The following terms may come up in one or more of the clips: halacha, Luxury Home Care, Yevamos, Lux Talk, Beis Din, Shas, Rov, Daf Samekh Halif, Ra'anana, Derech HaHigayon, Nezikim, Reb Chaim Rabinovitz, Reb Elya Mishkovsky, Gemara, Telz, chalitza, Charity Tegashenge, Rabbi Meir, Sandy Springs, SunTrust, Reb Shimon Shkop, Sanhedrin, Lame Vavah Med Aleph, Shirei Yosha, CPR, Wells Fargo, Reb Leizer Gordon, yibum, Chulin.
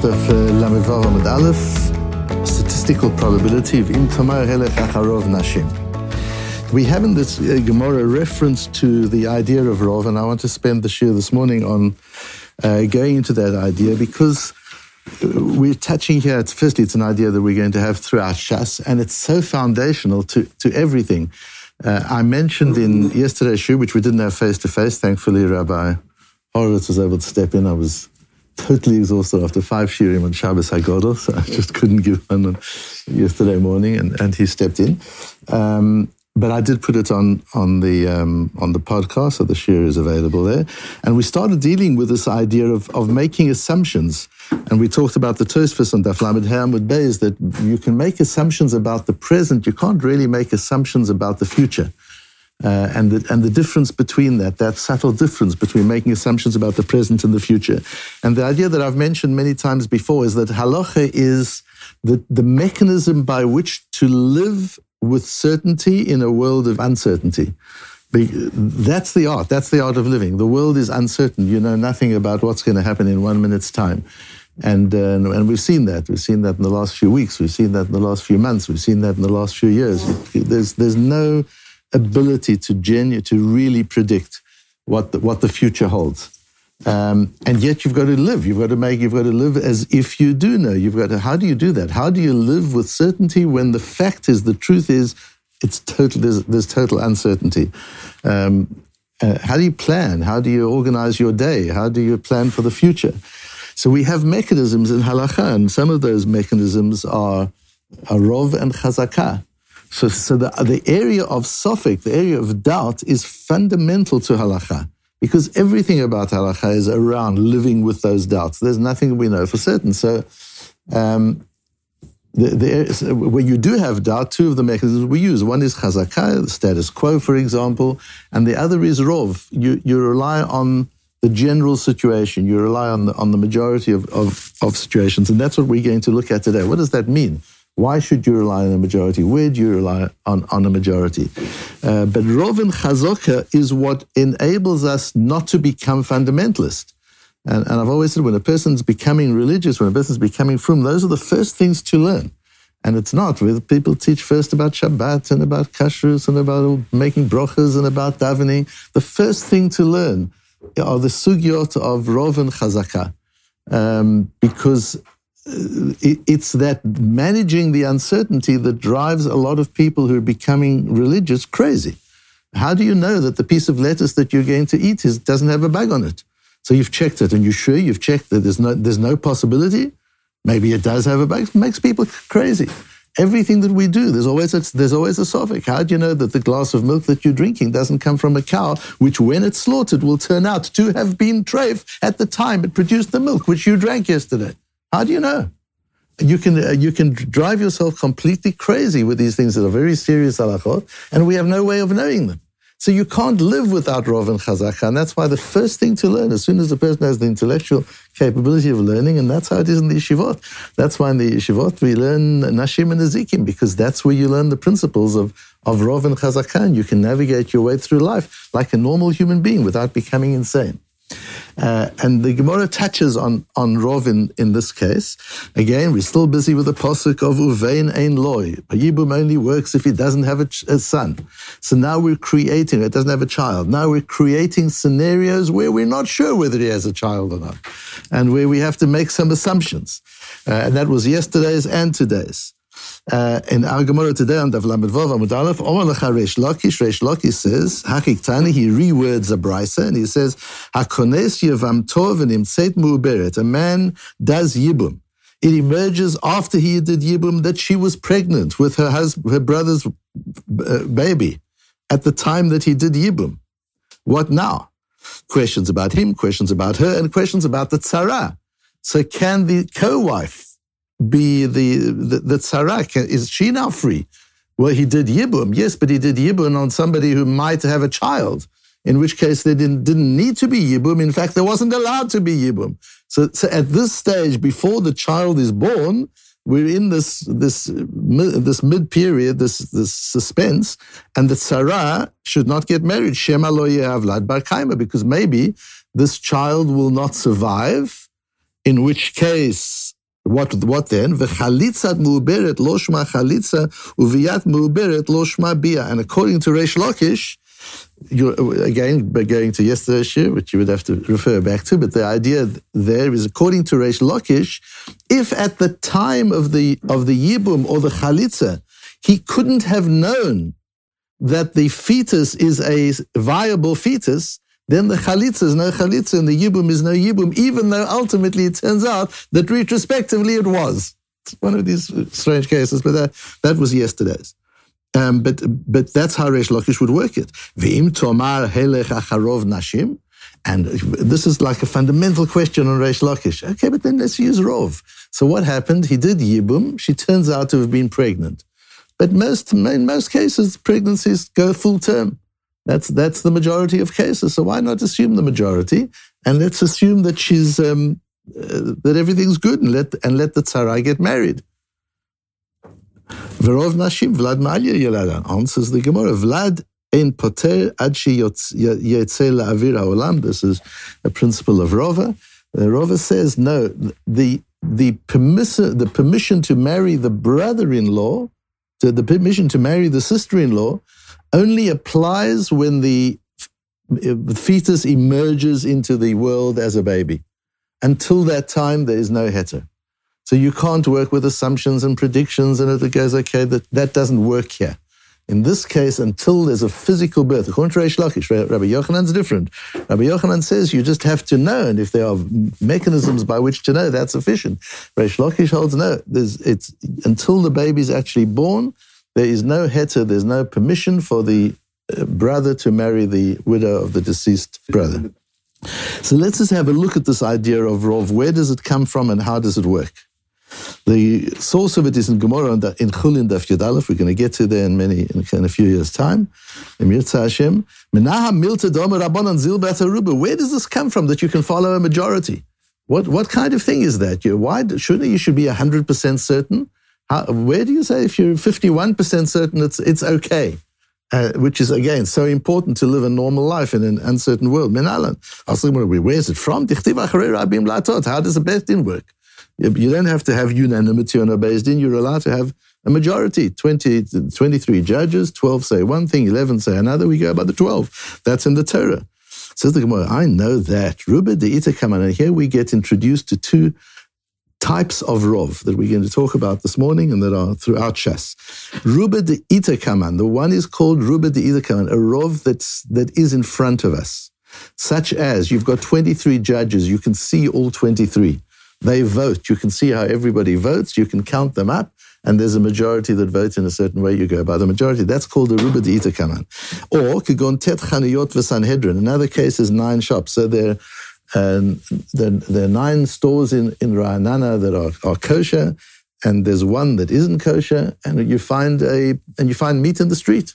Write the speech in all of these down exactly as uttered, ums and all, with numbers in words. Daf Lame Vavah Med Aleph, statistical probability of Im Tamar Helech Acharov Nashim. We have in this uh, Gemara reference to the idea of Rov, and I want to spend the shiur this morning on uh, going into that idea, because we're touching here, it's, firstly, it's an idea that we're going to have throughout Shas, and it's so foundational to, to everything. Uh, I mentioned in yesterday's shiur, which we didn't have face-to-face, thankfully Rabbi Horowitz was able to step in. I was totally exhausted after five shiurim on Shabbos HaGodal, so I just couldn't give one on yesterday morning, and, and he stepped in. Um, But I did put it on on the um, on the podcast, so the shiur is available there. And we started dealing with this idea of of making assumptions. And we talked about the Tosfos on Daf Lamed Amud Beis, that you can make assumptions about the present. You can't really make assumptions about the future. Uh, and the and the difference between that, that subtle difference between making assumptions about the present and the future. And the idea that I've mentioned many times before is that halacha is the, the mechanism by which to live with certainty in a world of uncertainty. That's the art. That's the art of living. The world is uncertain. You know nothing about what's going to happen in one minute's time. And uh, and we've seen that. We've seen that in the last few weeks. We've seen that in the last few months. We've seen that in the last few years. There's there's no ability to genu- to really predict what the, what the future holds. Um, and yet you've got to live. You've got to make. You've got to live as if you do know. You've got to. How do you do that? How do you live with certainty when the fact is, the truth is, it's total. There's, there's total uncertainty. Um, uh, how do you plan? How do you organize your day? How do you plan for the future? So we have mechanisms in halakha, and some of those mechanisms are, are rov and chazakah. So, so the the area of safek, the area of doubt, is fundamental to halakha. Because everything about halakha is around living with those doubts. There's nothing we know for certain. So, um, the, the, so when you do have doubt, two of the mechanisms we use. One is chazakah, the status quo, for example, and the other is rov. You you rely on the general situation. You rely on the, on the majority of, of, of situations, and that's what we're going to look at today. What does that mean? Why should you rely on a majority? Where do you rely on, on a majority? Uh, but Rov and Chazaka is what enables us not to become fundamentalist. And, and I've always said, when a person's becoming religious, when a person's becoming frum, those are the first things to learn. And it's not. People teach first about Shabbat and about kashrus and about making brochas and about davening. The first thing to learn are the sugyot of Rov and Chazaka. Um, because... It's that managing the uncertainty that drives a lot of people who are becoming religious crazy. How do you know that the piece of lettuce that you're going to eat is, doesn't have a bug on it? So you've checked it, and you're sure you've checked that there's no, there's no possibility? Maybe it does have a bug. It makes people crazy. Everything that we do, there's always a, there's always a safek. How do you know that the glass of milk that you're drinking doesn't come from a cow, which when it's slaughtered will turn out to have been treif at the time it produced the milk, which you drank yesterday? How do you know? You can you can drive yourself completely crazy with these things that are very serious halachot, and we have no way of knowing them. So you can't live without Rov and Chazaka, and that's why the first thing to learn, as soon as a person has the intellectual capability of learning, and that's how it is in the yeshivot. That's why in the yeshivot we learn Nashim and Nezikim, because that's where you learn the principles of, of Rov and Chazaka, and you can navigate your way through life like a normal human being without becoming insane. Uh, and the Gemara touches on, on Rov in, in this case. Again, we're still busy with the pasuk of Uvein Ein Loi. A Yibum only works if he doesn't have a, a son. So now we're creating, it doesn't have a child. Now we're creating scenarios where we're not sure whether he has a child or not, and where we have to make some assumptions. Uh, and that was yesterday's and today's. Uh, in our Gemara today on Daf Lamed Vavah Amud Aleph, Omar Lecha Reish Lakish, Reish Lakish says, Hakiktani, he rewords a brisa, and he says, Hakones Yevam Tov v'Nimtzeit Mu'uberet. A man does Yibum. It emerges after he did Yibum that she was pregnant with her husband, her brother's uh, baby at the time that he did Yibum. What now? Questions about him, questions about her, and questions about the tzara. So can the co-wife be the the, the tzara, is she now free? Well, he did yibum, yes, but he did yibum on somebody who might have a child, in which case they didn't didn't need to be yibum. In fact, there wasn't allowed to be yibum. So, so at this stage, before the child is born, we're in this this this mid period, this this suspense, and the tzara should not get married. Shema lo yehavlad bar kaima, because maybe this child will not survive. in which case, what what then? V'chalitzat mu'uberet lo shma chalitza, uviyat mu'uberet lo shma bia. And according to Reish Lakish, you're, again, going to yesterday's shiur, which you would have to refer back to, but the idea there is, according to Reish Lakish, if at the time of the of the yibum or the chalitza, he couldn't have known that the fetus is a viable fetus, then the chalitza is no chalitza and the yibum is no yibum, even though ultimately it turns out that retrospectively it was. It's one of these strange cases, but that, that was yesterday's. Um, but but that's how Reish Lakish would work it. V'im tomar helech acharov nashim. And this is like a fundamental question on Reish Lakish. Okay, but then let's use Rov. So what happened? He did yibum. She turns out to have been pregnant. But most in most cases, pregnancies go full term. That's that's the majority of cases. So why not assume the majority? And let's assume that she's um, uh, that everything's good, and let and let the tzarai get married. Verov nashim vlad ma'alya yeladan, answers the Gemara. Vlad ein poter ad she yotze la'avir ha'olam. This is a principle of Rova. Uh, Rova says no. The the permission the permission to marry the brother-in-law. So the permission to marry the sister-in-law only applies when the fetus emerges into the world as a baby. Until that time, there is no heter. So you can't work with assumptions and predictions, and it goes, okay, that, that doesn't work here. In this case, until there's a physical birth, according to Reish Lakish, Rabbi Yochanan's different. Rabbi Yochanan says you just have to know, and if there are mechanisms by which to know, that's sufficient. Reish Lakish holds no. There's, it's until the baby's actually born, there is no heter, there's no permission for the brother to marry the widow of the deceased brother. So let's just have a look at this idea of Rov. Where does it come from, and how does it work? The source of it is in Gemara in Chulin Daf Yud Alif. We're going to get to there in many in, in a few years' time. Mir Yeshiva. Menaha Milta Domer Rabbanon Zilbat Haruba. Where does this come from that you can follow a majority? What what kind of thing is that? You why shouldn't you should be a hundred percent certain? How, where do you say if you're fifty-one percent certain it's it's okay? Uh, which is again so important to live a normal life in an uncertain world. Menalan. Where is it from? How does the Beis Din work? You don't have to have unanimity on a Beis Din. You're allowed to have a majority. twenty, twenty-three judges, twelve say one thing, eleven say another. We go by the twelve. That's in the Torah. Says the Gemara, I know that. Ruba de Itakaman. And here we get introduced to two types of Rov that we're going to talk about this morning and that are throughout Shas. Ruba de Itakaman. The one is called Ruba de Itakaman, a Rov that's, that is in front of us. Such as, you've got twenty-three judges. You can see all twenty-three. They vote. You can see how everybody votes. You can count them up. And there's a majority that votes in a certain way. You go by the majority. That's called the Ruba de Itakaman. Or, Kegon Tet Chaniyot v'Sanhedrin. Another case is nine shops. So there, um, there, there are nine stores in, in Ra'anana that are, are kosher. And there's one that isn't kosher. And you find a and you find meat in the street.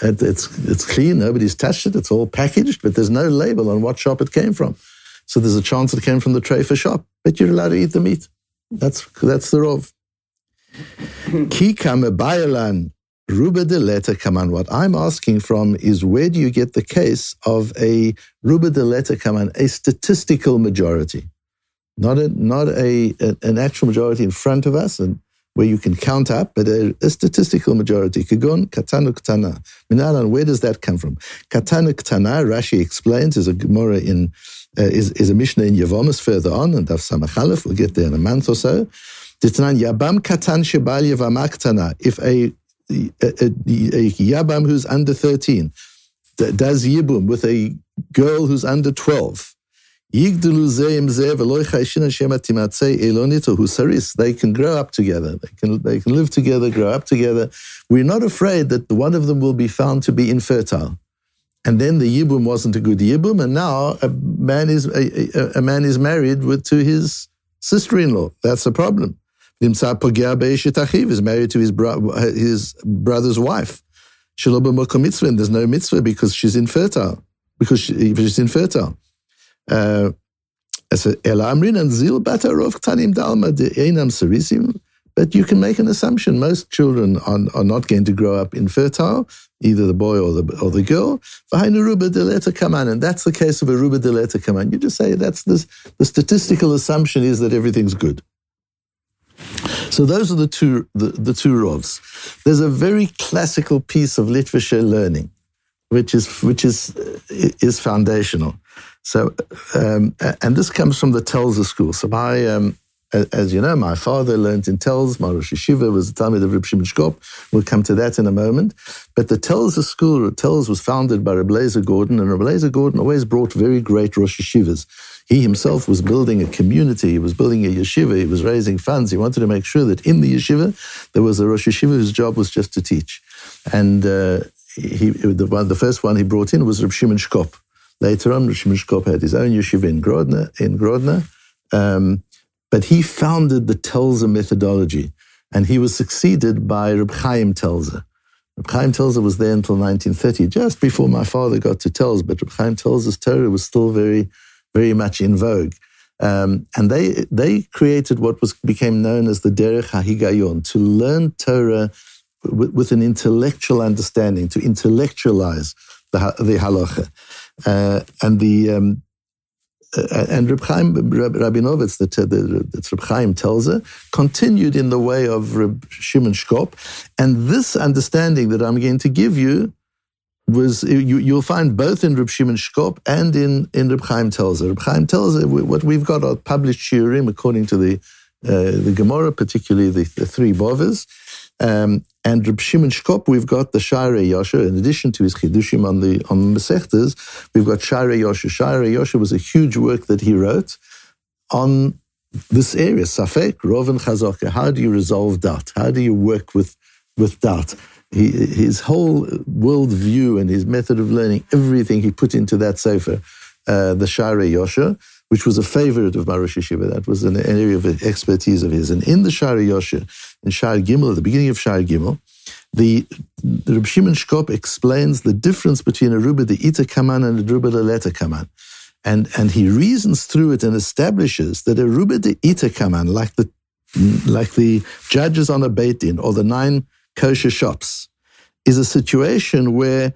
It, it's, it's clean. Nobody's touched it. It's all packaged. But there's no label on what shop it came from. So there's a chance it came from the treifa shop, but you're allowed to eat the meat. That's that's the Rov. Ki kame bayalan ruba de leta kaman. What I'm asking from is where do you get the case of a ruba de leta kaman, a statistical majority, not a not a, a an actual majority in front of us and where you can count up, but a, a statistical majority. Kagon katanu ktana. Minalan. Where does that come from? Katanu ktana. Rashi explains is a Gemara in. Uh, is, is a Mishnah in Yevamos further on, and Daf Samekh Halif, we'll get there in a month or so. Yabam katan shebal yevama ktana. If a, a, a, a Yabam who's under thirteen does Yibum with a girl who's under twelve, they can grow up together. They can, they can live together, grow up together. We're not afraid that one of them will be found to be infertile. And then the yibum wasn't a good yibum, and now a man is a, a, a man is married with to his sister-in-law. That's a problem. Nimsa pogea be'eshet achiv is married to his bro, his brother's wife. Shelo b'makom mitzvah, and there's no mitzvah because she's infertile. Because she, she's infertile. Uh, as a el amrin and zil bata rov ktanim dalma de einam serisim. But you can make an assumption. Most children are, are not going to grow up infertile, either the boy or the or the girl. Ruba de Itakaman, and that's the case of a Ruba de Itakaman. You just say that's this, the statistical assumption is that everything's good. So those are the two the, the two Rovs. There's a very classical piece of literature learning, which is which is is foundational. So um, and this comes from the Telz school. So my um, As you know, my father learned in Telz. My Rosh Yeshiva was the Talmid of Reb Shimon Shkop. We'll come to that in a moment. But the Telz school, Telz was founded by Reb Leizer Gordon, and Reb Leizer Gordon always brought very great Rosh Yeshivas. He himself was building a community. He was building a yeshiva. He was raising funds. He wanted to make sure that in the yeshiva, there was a Rosh Yeshiva whose job was just to teach. And uh, he, the, one, the first one he brought in was Reb Shimon Shkop. Later on, Reb Shimon Shkop had his own yeshiva in Grodna, in Grodna. Um, But he founded the Telza methodology, and he was succeeded by Reb Chaim Telza. Reb Chaim Telza was there until nineteen thirty, just before my father got to Telz, but Reb Chaim Telza's Torah was still very, very much in vogue. Um, and they they created what was became known as the Derech HaHigayon, to learn Torah w- with an intellectual understanding, to intellectualize the, the halacha. Uh, and the... Um, Uh, and Reb Chaim Rabinovitz, that's Reb Chaim Telza, continued in the way of Reb Shimon Shkop. And this understanding that I'm going to give you was, you, you'll find both in Reb Shimon Shkop and in, in Reb Chaim Telza. Reb Chaim Telza, what we've got are published shiurim according to the uh, the Gemara, particularly the, the three Bavas. Um, and Reb Shimon Shkop, we've got the Shirei Yosha. In addition to his chidushim on the on the Masechtas, we've got Shirei Yosha. Shirei Yosha was a huge work that he wrote on this area, Safek, Rov, and Chazaka. How do you resolve doubt? How do you work with, with doubt? He, his whole worldview and his method of learning, everything he put into that sefer, uh, the Shirei Yosha, which was a favorite of my Rosh Yeshiva. That was an area of expertise of his. And in the Shirei Yosha, in Shaar Gimel, at the beginning of Shaar Gimel, the, the Reb Shimon Shkop explains the difference between a Ruba de Itakaman and a Ruba de Itakaman. And, and he reasons through it and establishes that a Ruba de Itakaman, like the, like the judges on a Beit Din or the nine kosher shops, is a situation where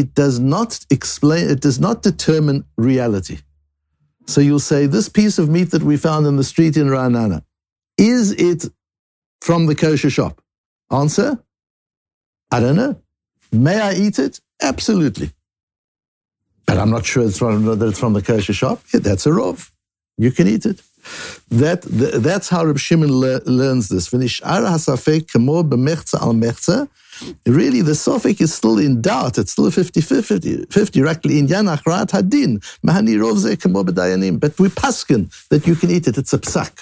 it does not explain, it does not determine reality. So you'll say, this piece of meat that we found in the street in Ra'anana, is it from the kosher shop? Answer, I don't know. May I eat it? Absolutely. But I'm not sure it's from, that it's from the kosher shop. Yeah, that's a rov. You can eat it. That, the, that's how Reb Shimon le- learns this. Really, the Safek is still in doubt. It's still fifty-fifty. But we paskin that you can eat it. It's a psak.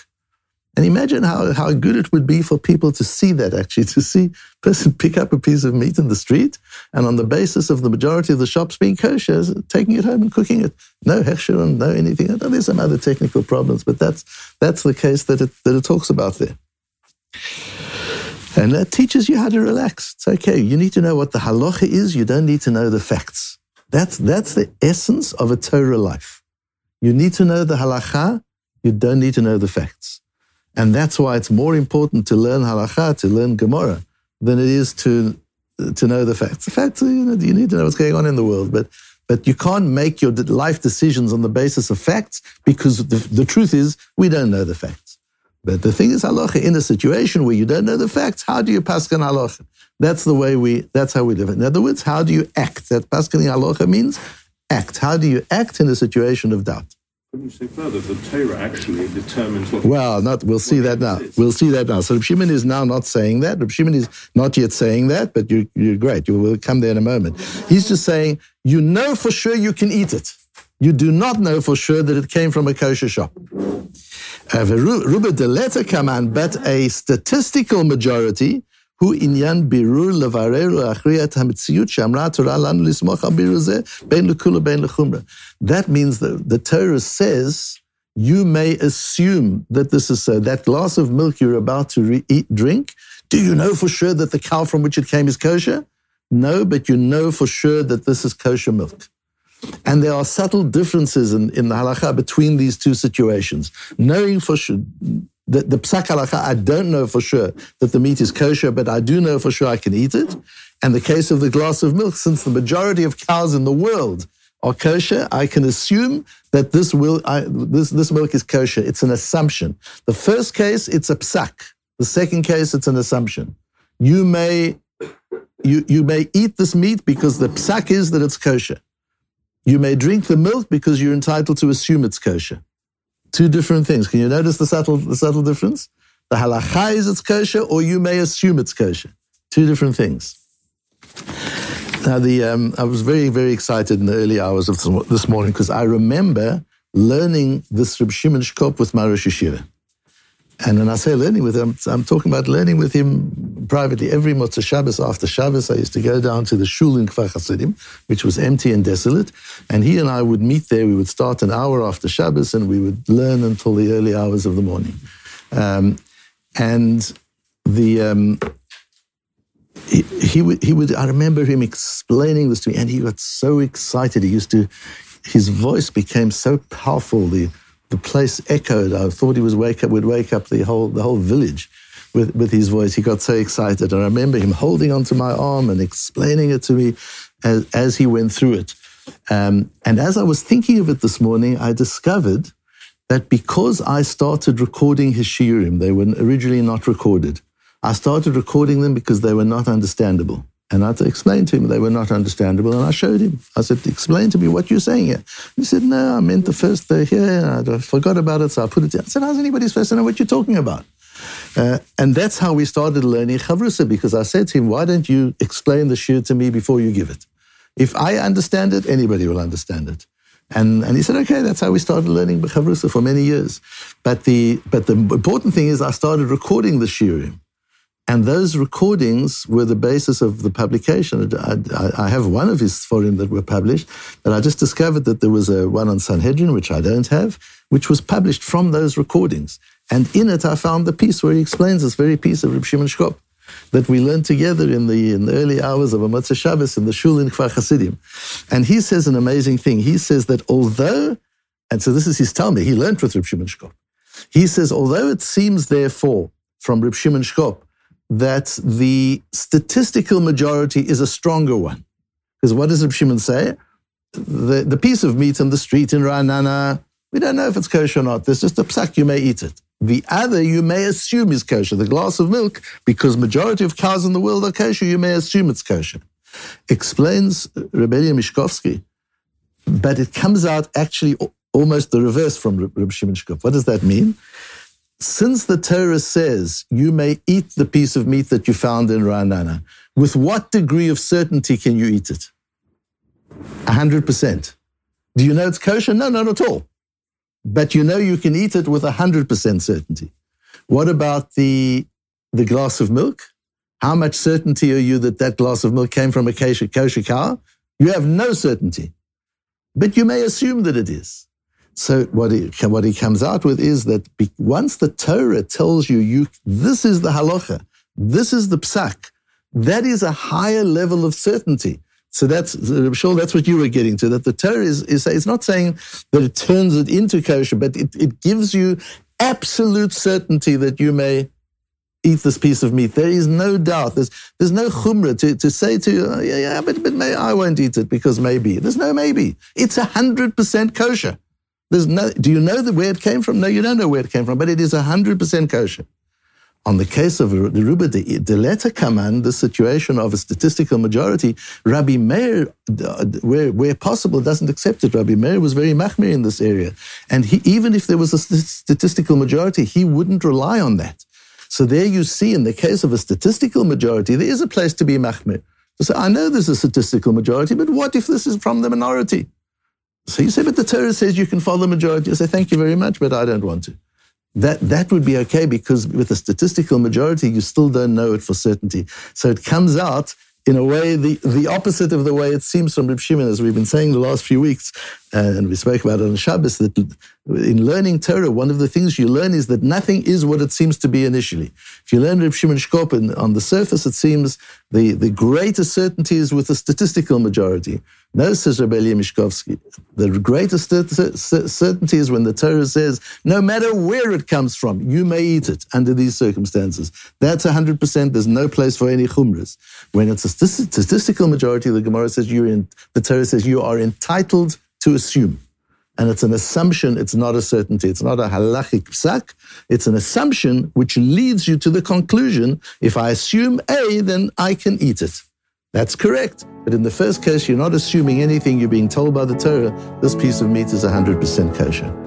And imagine how, how good it would be for people to see that, actually, to see a person pick up a piece of meat in the street and on the basis of the majority of the shops being kosher, taking it home and cooking it. No hechsheron, no anything. I know there's some other technical problems, but that's that's the case that it, that it talks about there. And that teaches you how to relax. It's okay. You need to know what the halacha is. You don't need to know the facts. That's, that's the essence of a Torah life. You need to know the halacha. You don't need to know the facts. And that's why it's more important to learn halakha, to learn Gemara, than it is to to know the facts. The facts, you know, you need to know what's going on in the world, but but you can't make your life decisions on the basis of facts, because the, the truth is we don't know the facts. But the thing is, halakha, in a situation where you don't know the facts, how do you paskin halakha? That's the way we. That's how we live. In other words, how do you act? That paskining halakha means act. How do you act in a situation of doubt? You say further, the Torah actually determines what... Well, not, we'll see that now. Exists. We'll see that now. So Reb Shimon is now not saying that. Reb Shimon is not yet saying that, but you, you're great. You will come there in a moment. He's just saying, you know for sure you can eat it. You do not know for sure that it came from a kosher shop. Ruba de Itakaman, but a statistical majority... Who inyan birur levareru achriyat hamitziut shamra Torah lanu lismocha biruzeh ben lekula ben lechumra. That means that the Torah says you may assume that this is so. That glass of milk you're about to re- eat, drink. Do you know for sure that the cow from which it came is kosher? No, but you know for sure that this is kosher milk. And there are subtle differences in, in the halakha between these two situations. Knowing for sure, the, the psak halacha, I don't know for sure that the meat is kosher, but I do know for sure I can eat it. And the case of the glass of milk, since the majority of cows in the world are kosher, I can assume that this will I, this this milk is kosher. It's an assumption. The first case, it's a psak. The second case, it's an assumption. You may you you may eat this meat because the psak is that it's kosher. You may drink the milk because you're entitled to assume it's kosher. Two different things. Can you notice the subtle the subtle difference? The halakha is it's kosher, or you may assume it's kosher. Two different things. Now, the um, I was very, very excited in the early hours of this morning because I remember learning this Reb Shimon Shkop with my Rosh Yeshiva. And when I say learning with him, I'm talking about learning with him privately. Every Motzei Shabbos after Shabbos, I used to go down to the shul in Kfar Chassidim, which was empty and desolate. And he and I would meet there. We would start an hour after Shabbos, and we would learn until the early hours of the morning. Um, and the... Um, He, he would, he would, I remember him explaining this to me, and he got so excited. He used to, his voice became so powerful. The, the place echoed. I thought he was wake up, would wake up the whole, the whole village with, with his voice. He got so excited. I remember him holding onto my arm and explaining it to me as, as he went through it. Um, and as I was thinking of it this morning, I discovered that because I started recording his shiurim, they were originally not recorded. I started recording them because they were not understandable. And I had to explain to him they were not understandable, and I showed him. I said, explain to me what you're saying here. He said, no, I meant the first day here, and I forgot about it, so I put it down. I said, how's anybody supposed to know what you're talking about? Uh, and that's how we started learning Chavrusa, because I said to him, why don't you explain the shiur to me before you give it? If I understand it, anybody will understand it. And and he said, okay, that's how we started learning Chavrusa for many years. But the, but the important thing is I started recording the shiurim. And those recordings were the basis of the publication. I, I, I have one of his forum that were published, but I just discovered that there was a one on Sanhedrin, which I don't have, which was published from those recordings. And in it, I found the piece where he explains this very piece of Reb Shimon Shkop that we learned together in the, in the early hours of a Motzei Shabbos in the shul in Kfar Chassidim. And he says an amazing thing. He says that although, and so this is his Talmud, he learned with Reb Shimon Shkop. He says, although it seems therefore from Reb Shimon Shkop that the statistical majority is a stronger one. Because what does Reb Shimon say? The, the piece of meat on the street in Ra'anana, we don't know if it's kosher or not. There's just a psak, you may eat it. The other, you may assume is kosher. The glass of milk, because majority of cows in the world are kosher, you may assume it's kosher. Explains Reb Elya Mishkovsky. But it comes out actually almost the reverse from Reb Shimon Shkop. What does that mean? Since the Torah says you may eat the piece of meat that you found in Ra'anana, with what degree of certainty can you eat it? A hundred percent. Do you know it's kosher? No, not at all. But you know you can eat it with a hundred percent certainty. What about the, the glass of milk? How much certainty are you that that glass of milk came from a kosher, kosher cow? You have no certainty. But you may assume that it is. So what he, what he comes out with is that once the Torah tells you, you this is the halacha, this is the psak, that is a higher level of certainty. So that's, I'm sure that's what you were getting to, that the Torah is, is it's not saying that it turns it into kosher, but it, it gives you absolute certainty that you may eat this piece of meat. There is no doubt. There's, there's no chumrah to, to say to you, oh, yeah, yeah, but, but may, I won't eat it because maybe. There's no maybe. It's one hundred percent kosher. There's no, do you know the, where it came from? No, you don't know where it came from, but it is one hundred percent kosher. On the case of the Ruba de Itakaman, the situation of a statistical majority, Rabbi Meir, where, where possible, doesn't accept it. Rabbi Meir was very machmir in this area. And he, even if there was a statistical majority, he wouldn't rely on that. So there you see, in the case of a statistical majority, there is a place to be machmir. So I know there's a statistical majority, but what if this is from the minority? So you say, but the Torah says you can follow the majority. You say, thank you very much, but I don't want to. That that would be okay, because with a statistical majority, you still don't know it for certainty. So it comes out, in a way, the, the opposite of the way it seems from Reb Shimon, as we've been saying the last few weeks. and we spoke about it on Shabbos, that in learning Torah, one of the things you learn is that nothing is what it seems to be initially. If you learn Reb Shimon Shkop, and on the surface it seems the, the greatest certainty is with the statistical majority. No, says Reb Elya Mishkovsky, the greatest certainty is when the Torah says, no matter where it comes from, you may eat it under these circumstances. That's one hundred percent, there's no place for any chumras. When it's a statistical majority, the Gemara says, you're in, the Torah says you are entitled to assume. And it's an assumption, it's not a certainty. It's not a halachic psak. It's an assumption which leads you to the conclusion, if I assume A, then I can eat it. That's correct. But in the first case, you're not assuming anything. You're being told by the Torah, this piece of meat is one hundred percent kosher.